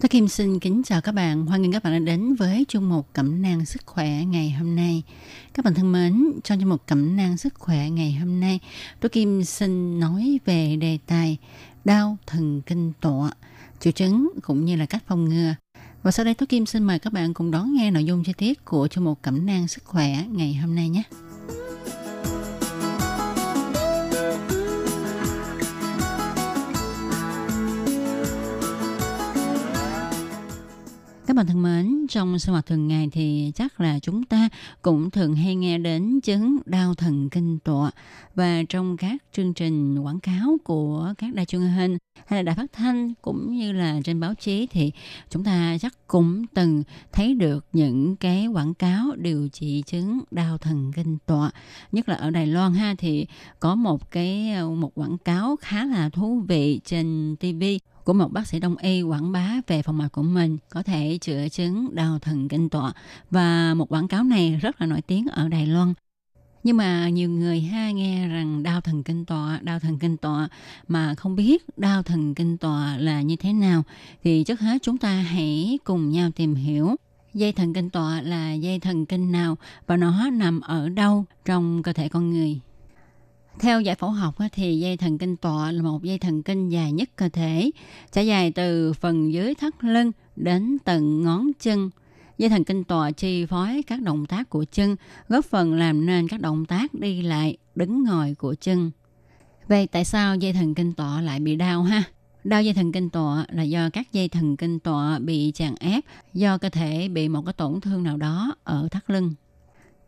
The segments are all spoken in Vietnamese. Tố Kim xin kính chào các bạn, hoan nghênh các bạn đã đến với chương mục Cẩm Nang Sức Khỏe ngày hôm nay. Các bạn thân mến, trong chương mục Cẩm Nang Sức Khỏe ngày hôm nay, Tố Kim xin nói về đề tài đau thần kinh tọa, triệu chứng cũng như là cách phòng ngừa. Và sau đây Tố Kim xin mời các bạn cùng đón nghe nội dung chi tiết của chương mục Cẩm Nang Sức Khỏe ngày hôm nay nhé. Các bạn thân mến, trong sinh hoạt thường ngày thì chắc là chúng ta cũng thường hay nghe đến chứng đau thần kinh tọa. Và trong các chương trình quảng cáo của các đài truyền hình hay là đài phát thanh cũng như là trên báo chí thì chúng ta chắc cũng từng thấy được những cái quảng cáo điều trị chứng đau thần kinh tọa. Nhất là ở Đài Loan ha, thì có một quảng cáo khá là thú vị trên TV của một bác sĩ đông y quảng bá về phòng mạch của mình có thể chữa chứng đau thần kinh tọa, và một quảng cáo này rất là nổi tiếng ở Đài Loan. Nhưng mà nhiều người nghe rằng đau thần kinh tọa mà không biết đau thần kinh tọa là như thế nào, thì trước hết chúng ta hãy cùng nhau tìm hiểu dây thần kinh tọa là dây thần kinh nào và nó nằm ở đâu trong cơ thể con người. Theo giải phẫu học thì dây thần kinh tọa là một dây thần kinh dài nhất cơ thể, trải dài từ phần dưới thắt lưng đến tận ngón chân. Dây thần kinh tọa chi phối các động tác của chân, góp phần làm nên các động tác đi lại, đứng ngồi của chân. Vậy tại sao dây thần kinh tọa lại bị đau ha? Đau dây thần kinh tọa là do các dây thần kinh tọa bị chèn ép do cơ thể bị một cái tổn thương nào đó ở thắt lưng.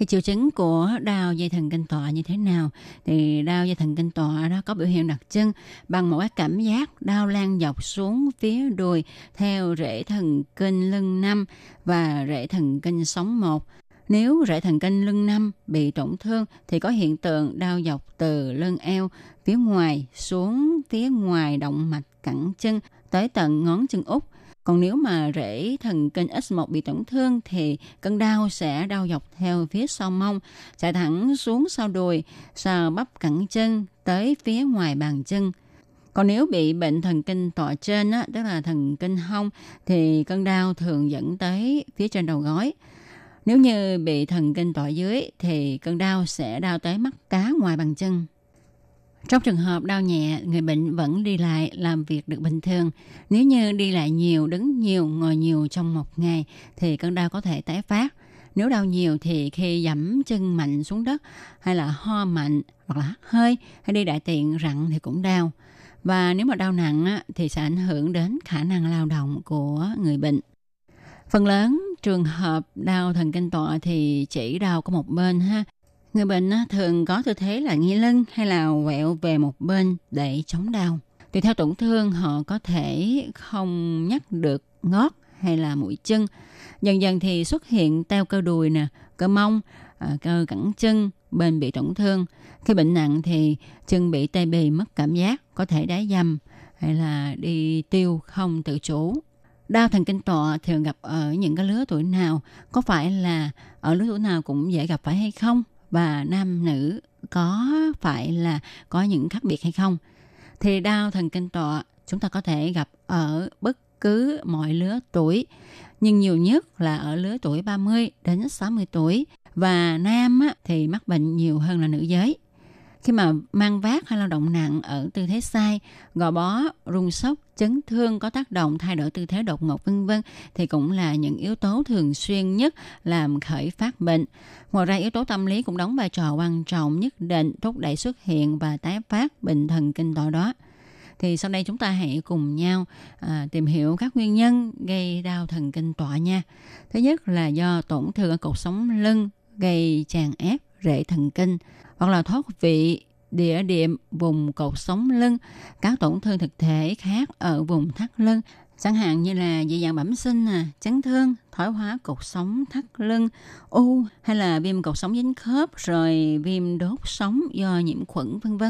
Thì triệu chứng của đau dây thần kinh tọa như thế nào? Thì đau dây thần kinh tọa đó có biểu hiện đặc trưng bằng một cái cảm giác đau lan dọc xuống phía đùi theo rễ thần kinh lưng 5 và rễ thần kinh sống 1. Nếu rễ thần kinh lưng 5 bị tổn thương thì có hiện tượng đau dọc từ lưng eo phía ngoài xuống phía ngoài động mạch cẳng chân tới tận ngón chân út. Còn nếu mà rễ thần kinh S1 bị tổn thương thì cơn đau sẽ đau dọc theo phía sau mông, chạy thẳng xuống sau đùi, sau bắp cẳng chân tới phía ngoài bàn chân. Còn nếu bị bệnh thần kinh tọa trên, tức là thần kinh hông, thì cơn đau thường dẫn tới phía trên đầu gối. Nếu như bị thần kinh tọa dưới thì cơn đau sẽ đau tới mắt cá ngoài bàn chân. Trong trường hợp đau nhẹ, người bệnh vẫn đi lại, làm việc được bình thường. Nếu như đi lại nhiều, đứng nhiều, ngồi nhiều trong một ngày thì cơn đau có thể tái phát. Nếu đau nhiều thì khi dẫm chân mạnh xuống đất hay là ho mạnh hoặc là hắt hơi hay đi đại tiện rặn thì cũng đau. Và nếu mà đau nặng thì sẽ ảnh hưởng đến khả năng lao động của người bệnh. Phần lớn trường hợp đau thần kinh tọa thì chỉ đau có một bên ha. Người bệnh thường có tư thế là nghiêng lưng hay là quẹo về một bên để chống đau. Tùy theo tổn thương, họ có thể không nhắc được gót hay là mũi chân. Dần dần thì xuất hiện teo cơ đùi, cơ mông, cơ cẳng chân bên bị tổn thương. Khi bệnh nặng thì chân bị tê bì, mất cảm giác, có thể đá dầm hay là đi tiêu không tự chủ. Đau thần kinh tọa thường gặp ở những cái lứa tuổi nào? Có phải là ở lứa tuổi nào cũng dễ gặp phải hay không? Và nam nữ có phải là có những khác biệt hay không? Thì đau thần kinh tọa chúng ta có thể gặp ở bất cứ mọi lứa tuổi, nhưng nhiều nhất là ở lứa tuổi 30 đến 60 tuổi, và nam thì mắc bệnh nhiều hơn là nữ giới. khi mà mang vác hay lao động nặng ở tư thế sai, gò bó, rung sốc, chấn thương có tác động thay đổi tư thế đột ngột v.v. thì cũng là những yếu tố thường xuyên nhất làm khởi phát bệnh. Ngoài ra, yếu tố tâm lý cũng đóng vai trò quan trọng nhất định thúc đẩy xuất hiện và tái phát bệnh thần kinh tội đó. Thì sau đây chúng ta hãy cùng nhau tìm hiểu các nguyên nhân gây đau thần kinh tọa nha. Thứ nhất là do tổn thương ở cột sống lưng gây tràn ép rễ thần kinh, hoặc là thoát vị, địa điểm, vùng cột sống lưng, các tổn thương thực thể khác ở vùng thắt lưng, chẳng hạn như là dị dạng bẩm sinh, chấn thương, thoái hóa cột sống thắt lưng, u hay là viêm cột sống dính khớp, rồi viêm đốt sống do nhiễm khuẩn v.v.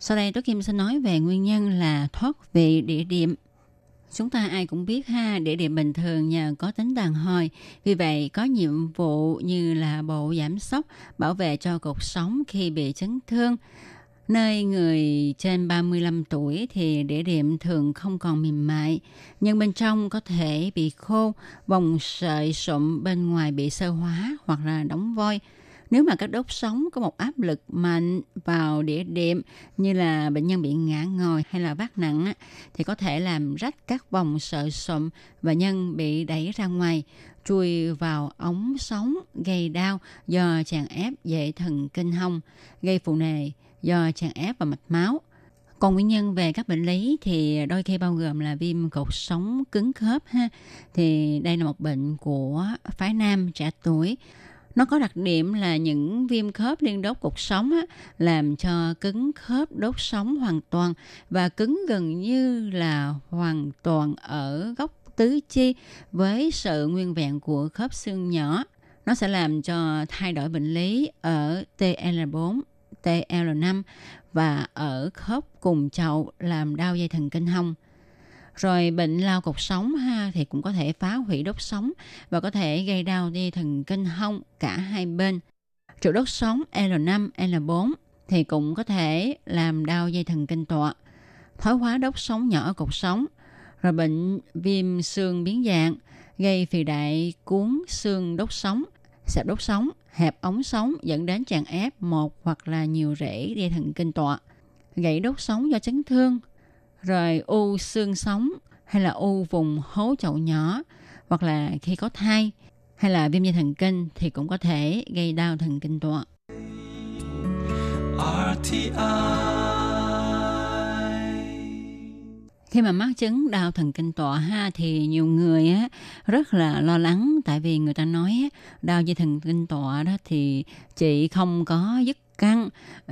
Sau đây Tố Kim sẽ nói về nguyên nhân là thoát vị địa điểm. Chúng ta ai cũng biết ha, địa điểm bình thường nhờ có tính đàn hồi, vì vậy có nhiệm vụ như là bộ giảm sốc bảo vệ cho cột sống khi bị chấn thương. Nơi người trên 35 tuổi thì địa điểm thường không còn mềm mại, nhưng bên trong có thể bị khô, vòng sợi sụm bên ngoài bị sơ hóa hoặc là đóng voi. Nếu mà các đốt sống có một áp lực mạnh vào địa điểm như là bệnh nhân bị ngã ngồi hay là vác nặng thì có thể làm rách các vòng sợi sụm và nhân bị đẩy ra ngoài, chui vào ống sống gây đau do chèn ép dễ thần kinh hông, gây phù nề do chèn ép và mạch máu. Còn nguyên nhân về các bệnh lý thì đôi khi bao gồm là viêm cột sống cứng khớp ha. Thì đây là một bệnh của phái nam trẻ tuổi. Nó có đặc điểm là những viêm khớp liên đốt cột sống làm cho cứng khớp đốt sống hoàn toàn và cứng gần như là hoàn toàn ở góc tứ chi với sự nguyên vẹn của khớp xương nhỏ. Nó sẽ làm cho thay đổi bệnh lý ở TL4, TL5 và ở khớp cùng chậu làm đau dây thần kinh hông. Rồi bệnh lao cột sống ha, thì cũng có thể phá hủy đốt sống và có thể gây đau dây thần kinh hông cả hai bên. Trụ đốt sống L5, L4 thì cũng có thể làm đau dây thần kinh tọa, thoái hóa đốt sống nhỏ ở cột sống. Rồi bệnh viêm xương biến dạng gây phì đại cuốn xương đốt sống, xẹp đốt sống, hẹp ống sống dẫn đến chèn ép một hoặc là nhiều rễ dây thần kinh tọa, gãy đốt sống do chấn thương. Rồi u xương sống hay là u vùng hố chậu nhỏ, hoặc là khi có thai hay là viêm dây thần kinh thì cũng có thể gây đau thần kinh tọa. Khi mà mắc chứng đau thần kinh tọa ha thì nhiều người rất là lo lắng, tại vì người ta nói đau dây thần kinh tọa đó thì chị không có dứt căng,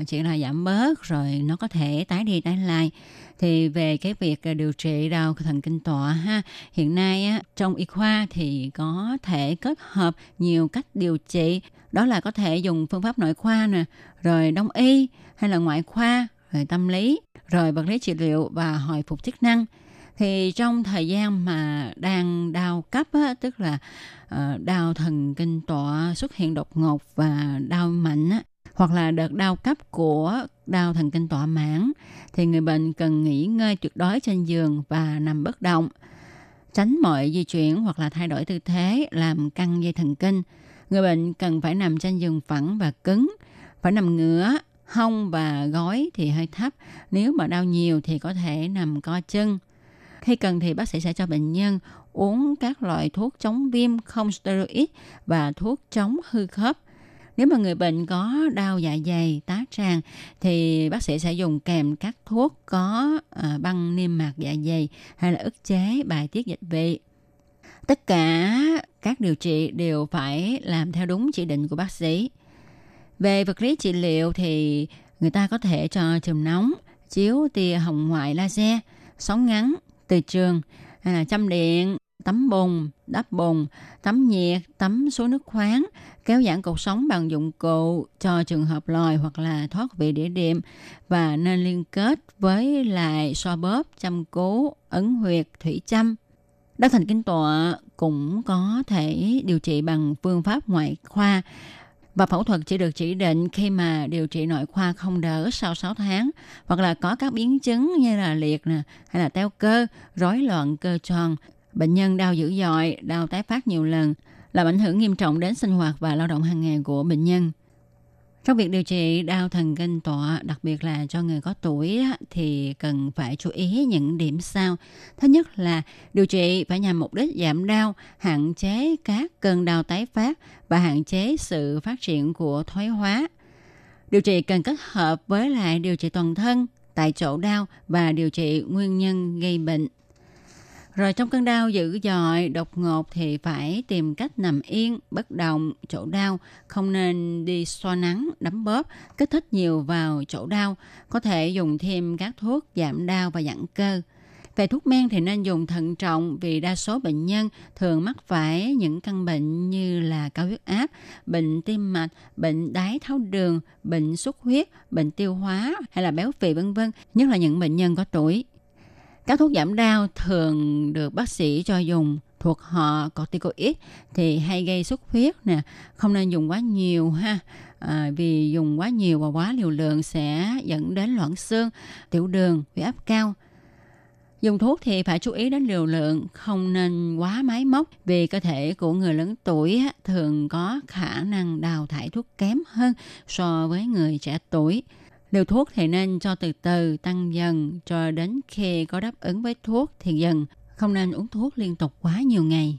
chỉ là giảm bớt rồi nó có thể tái đi tái lại. Thì về cái việc điều trị đau thần kinh tọa ha, hiện nay trong y khoa thì có thể kết hợp nhiều cách điều trị, đó là có thể dùng phương pháp nội khoa nè, rồi đông y hay là ngoại khoa, rồi tâm lý, rồi vật lý trị liệu và hồi phục chức năng. Thì trong thời gian mà đang đau cấp tức là đau thần kinh tọa xuất hiện đột ngột và đau mạnh hoặc là đợt đau cấp của đau thần kinh tọa mãn, thì người bệnh cần nghỉ ngơi tuyệt đối trên giường và nằm bất động, tránh mọi di chuyển hoặc là thay đổi tư thế làm căng dây thần kinh. Người bệnh cần phải nằm trên giường phẳng và cứng, phải nằm ngửa, hông và gối thì hơi thấp. Nếu mà đau nhiều thì có thể nằm co chân. Khi cần thì bác sĩ sẽ cho bệnh nhân uống các loại thuốc chống viêm không steroid và thuốc chống hư khớp. Nếu mà người bệnh có đau dạ dày, tá tràng thì bác sĩ sẽ dùng kèm các thuốc có băng niêm mạc dạ dày hay là ức chế bài tiết dịch vị. Tất cả các điều trị đều phải làm theo đúng chỉ định của bác sĩ. Về vật lý trị liệu thì người ta có thể cho chườm nóng, chiếu tia hồng ngoại laser, sóng ngắn, từ trường, hay là châm điện, tắm bùn, đắp bùn, tắm nhiệt, tắm số nước khoáng, kéo giãn cột sống bằng dụng cụ cho trường hợp lòi hoặc là thoát vị địa điểm, và nên liên kết với lại xoa bóp, châm cứu, ấn huyệt, thủy châm. Đau thần kinh tọa cũng có thể điều trị bằng phương pháp ngoại khoa, và phẫu thuật chỉ được chỉ định khi mà điều trị nội khoa không đỡ sau 6 tháng hoặc là có các biến chứng như là liệt nè, hay là teo cơ, rối loạn cơ tròn, bệnh nhân đau dữ dội, đau tái phát nhiều lần, làm ảnh hưởng nghiêm trọng đến sinh hoạt và lao động hàng ngày của bệnh nhân. Các việc điều trị đau thần kinh tọa, đặc biệt là cho người có tuổi thì cần phải chú ý những điểm sau. Thứ nhất là điều trị phải nhằm mục đích giảm đau, hạn chế các cơn đau tái phát và hạn chế sự phát triển của thoái hóa. Điều trị cần kết hợp với lại điều trị toàn thân, tại chỗ đau và điều trị nguyên nhân gây bệnh. Rồi trong cơn đau dữ dội, đột ngột thì phải tìm cách nằm yên, bất động chỗ đau, không nên đi xoa nắng, đấm bóp, kích thích nhiều vào chỗ đau. Có thể dùng thêm các thuốc giảm đau và giãn cơ. Về thuốc men thì nên dùng thận trọng vì đa số bệnh nhân thường mắc phải những căn bệnh như là cao huyết áp, bệnh tim mạch, bệnh đái tháo đường, bệnh xuất huyết, bệnh tiêu hóa hay là béo phì v.v. nhất là những bệnh nhân có tuổi. Các thuốc giảm đau thường được bác sĩ cho dùng thuộc họ corticoid thì hay gây xuất huyết nè, không nên dùng quá nhiều ha. Vì dùng quá nhiều và quá liều lượng sẽ dẫn đến loãng xương, tiểu đường, huyết áp cao. Dùng thuốc thì phải chú ý đến liều lượng, không nên quá máy móc vì cơ thể của người lớn tuổi thường có khả năng đào thải thuốc kém hơn so với người trẻ tuổi. Liều thuốc thì nên cho từ từ, tăng dần cho đến khi có đáp ứng với thuốc thì dừng, không nên uống thuốc liên tục quá nhiều ngày.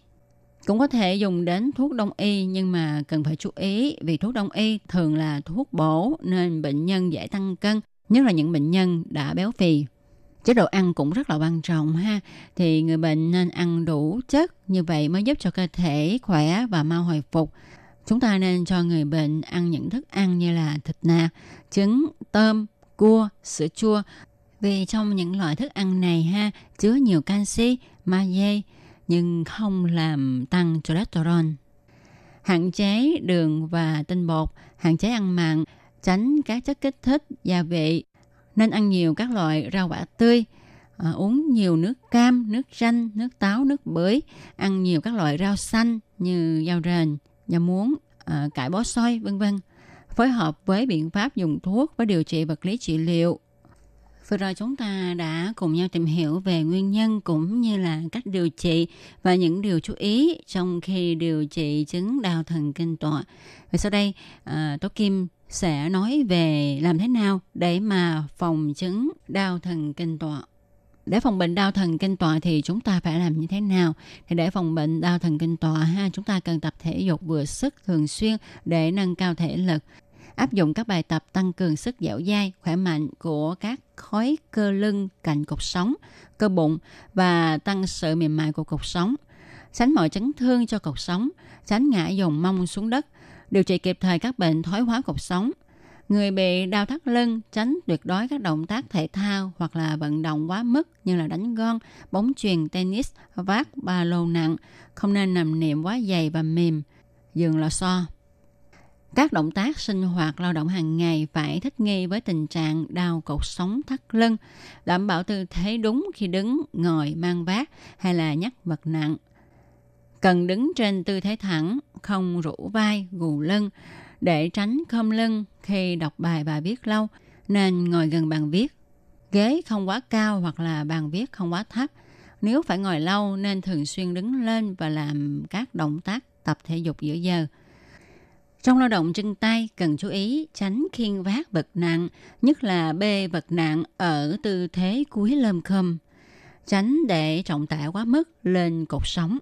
Cũng có thể dùng đến thuốc đông y nhưng mà cần phải chú ý vì thuốc đông y thường là thuốc bổ nên bệnh nhân dễ tăng cân, nhất là những bệnh nhân đã béo phì. Chế độ ăn cũng rất là quan trọng ha, thì người bệnh nên ăn đủ chất như vậy mới giúp cho cơ thể khỏe và mau hồi phục. Chúng ta nên cho người bệnh ăn những thức ăn như là thịt nạc, trứng, tôm, cua, sữa chua. Vì trong những loại thức ăn này ha chứa nhiều canxi, magie nhưng không làm tăng cholesterol. Hạn chế đường và tinh bột, hạn chế ăn mặn, tránh các chất kích thích, gia vị. Nên ăn nhiều các loại rau quả tươi, uống nhiều nước cam, nước chanh, nước táo, nước bưởi. Ăn nhiều các loại rau xanh như rau rền, và muốn cải bó xôi v.v. phối hợp với biện pháp dùng thuốc với điều trị vật lý trị liệu. Vừa rồi chúng ta đã cùng nhau tìm hiểu về nguyên nhân cũng như là cách điều trị và những điều chú ý trong khi điều trị chứng đau thần kinh tọa. Và sau đây Tố Kim sẽ nói về làm thế nào để mà phòng chứng đau thần kinh tọa. Để phòng bệnh đau thần kinh tọa thì chúng ta phải làm như thế nào? Thì để phòng bệnh đau thần kinh tọa ha, chúng ta cần tập thể dục vừa sức thường xuyên để nâng cao thể lực. Áp dụng các bài tập tăng cường sức dẻo dai, khỏe mạnh của các khối cơ lưng, cạnh cột sống, cơ bụng và tăng sự mềm mại của cột sống. Tránh mọi chấn thương cho cột sống, tránh ngã dòng mông xuống đất, điều trị kịp thời các bệnh thoái hóa cột sống. Người bị đau thắt lưng tránh tuyệt đối các động tác thể thao hoặc là vận động quá mức như là đánh gôn, bóng chuyền, tennis, vác ba lô nặng, không nên nằm niệm quá dày và mềm, giường lò xo. Các động tác sinh hoạt lao động hàng ngày phải thích nghi với tình trạng đau cột sống thắt lưng, đảm bảo tư thế đúng khi đứng, ngồi, mang vác hay là nhấc vật nặng. Cần đứng trên tư thế thẳng, không rũ vai, gù lưng. Để tránh khom lưng khi đọc bài và viết lâu, nên ngồi gần bàn viết. Ghế không quá cao hoặc là bàn viết không quá thấp. Nếu phải ngồi lâu nên thường xuyên đứng lên và làm các động tác tập thể dục giữa giờ. Trong lao động chân tay cần chú ý tránh khiêng vác vật nặng, nhất là bê vật nặng ở tư thế cúi lom khom. Tránh để trọng tải quá mức lên cột sống.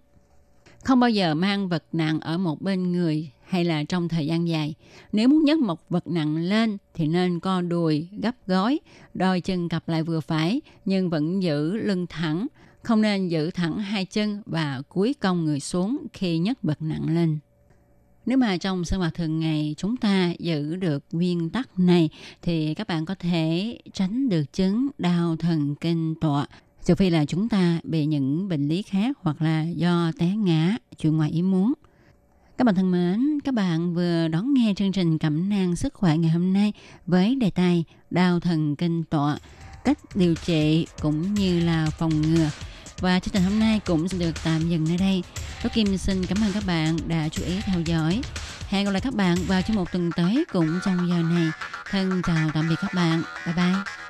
Không bao giờ mang vật nặng ở một bên người hay là trong thời gian dài. Nếu muốn nhấc một vật nặng lên thì nên co đùi, gấp gối, đôi chân cặp lại vừa phải nhưng vẫn giữ lưng thẳng. Không nên giữ thẳng hai chân và cúi cong người xuống khi nhấc vật nặng lên. Nếu mà trong sinh hoạt thường ngày chúng ta giữ được nguyên tắc này thì các bạn có thể tránh được chứng đau thần kinh tọa. Trừ phi là chúng ta bị những bệnh lý khác hoặc là do té ngã, chuyện ngoài ý muốn. Các bạn thân mến, các bạn vừa đón nghe chương trình Cẩm nang Sức khỏe ngày hôm nay với đề tài đau thần kinh tọa, cách điều trị cũng như là phòng ngừa. Và chương trình hôm nay cũng được tạm dừng nơi đây. Tố Kim xin cảm ơn các bạn đã chú ý theo dõi. Hẹn gặp lại các bạn vào chương mục tuần tới cũng trong giờ này. Thân chào tạm biệt các bạn. Bye bye.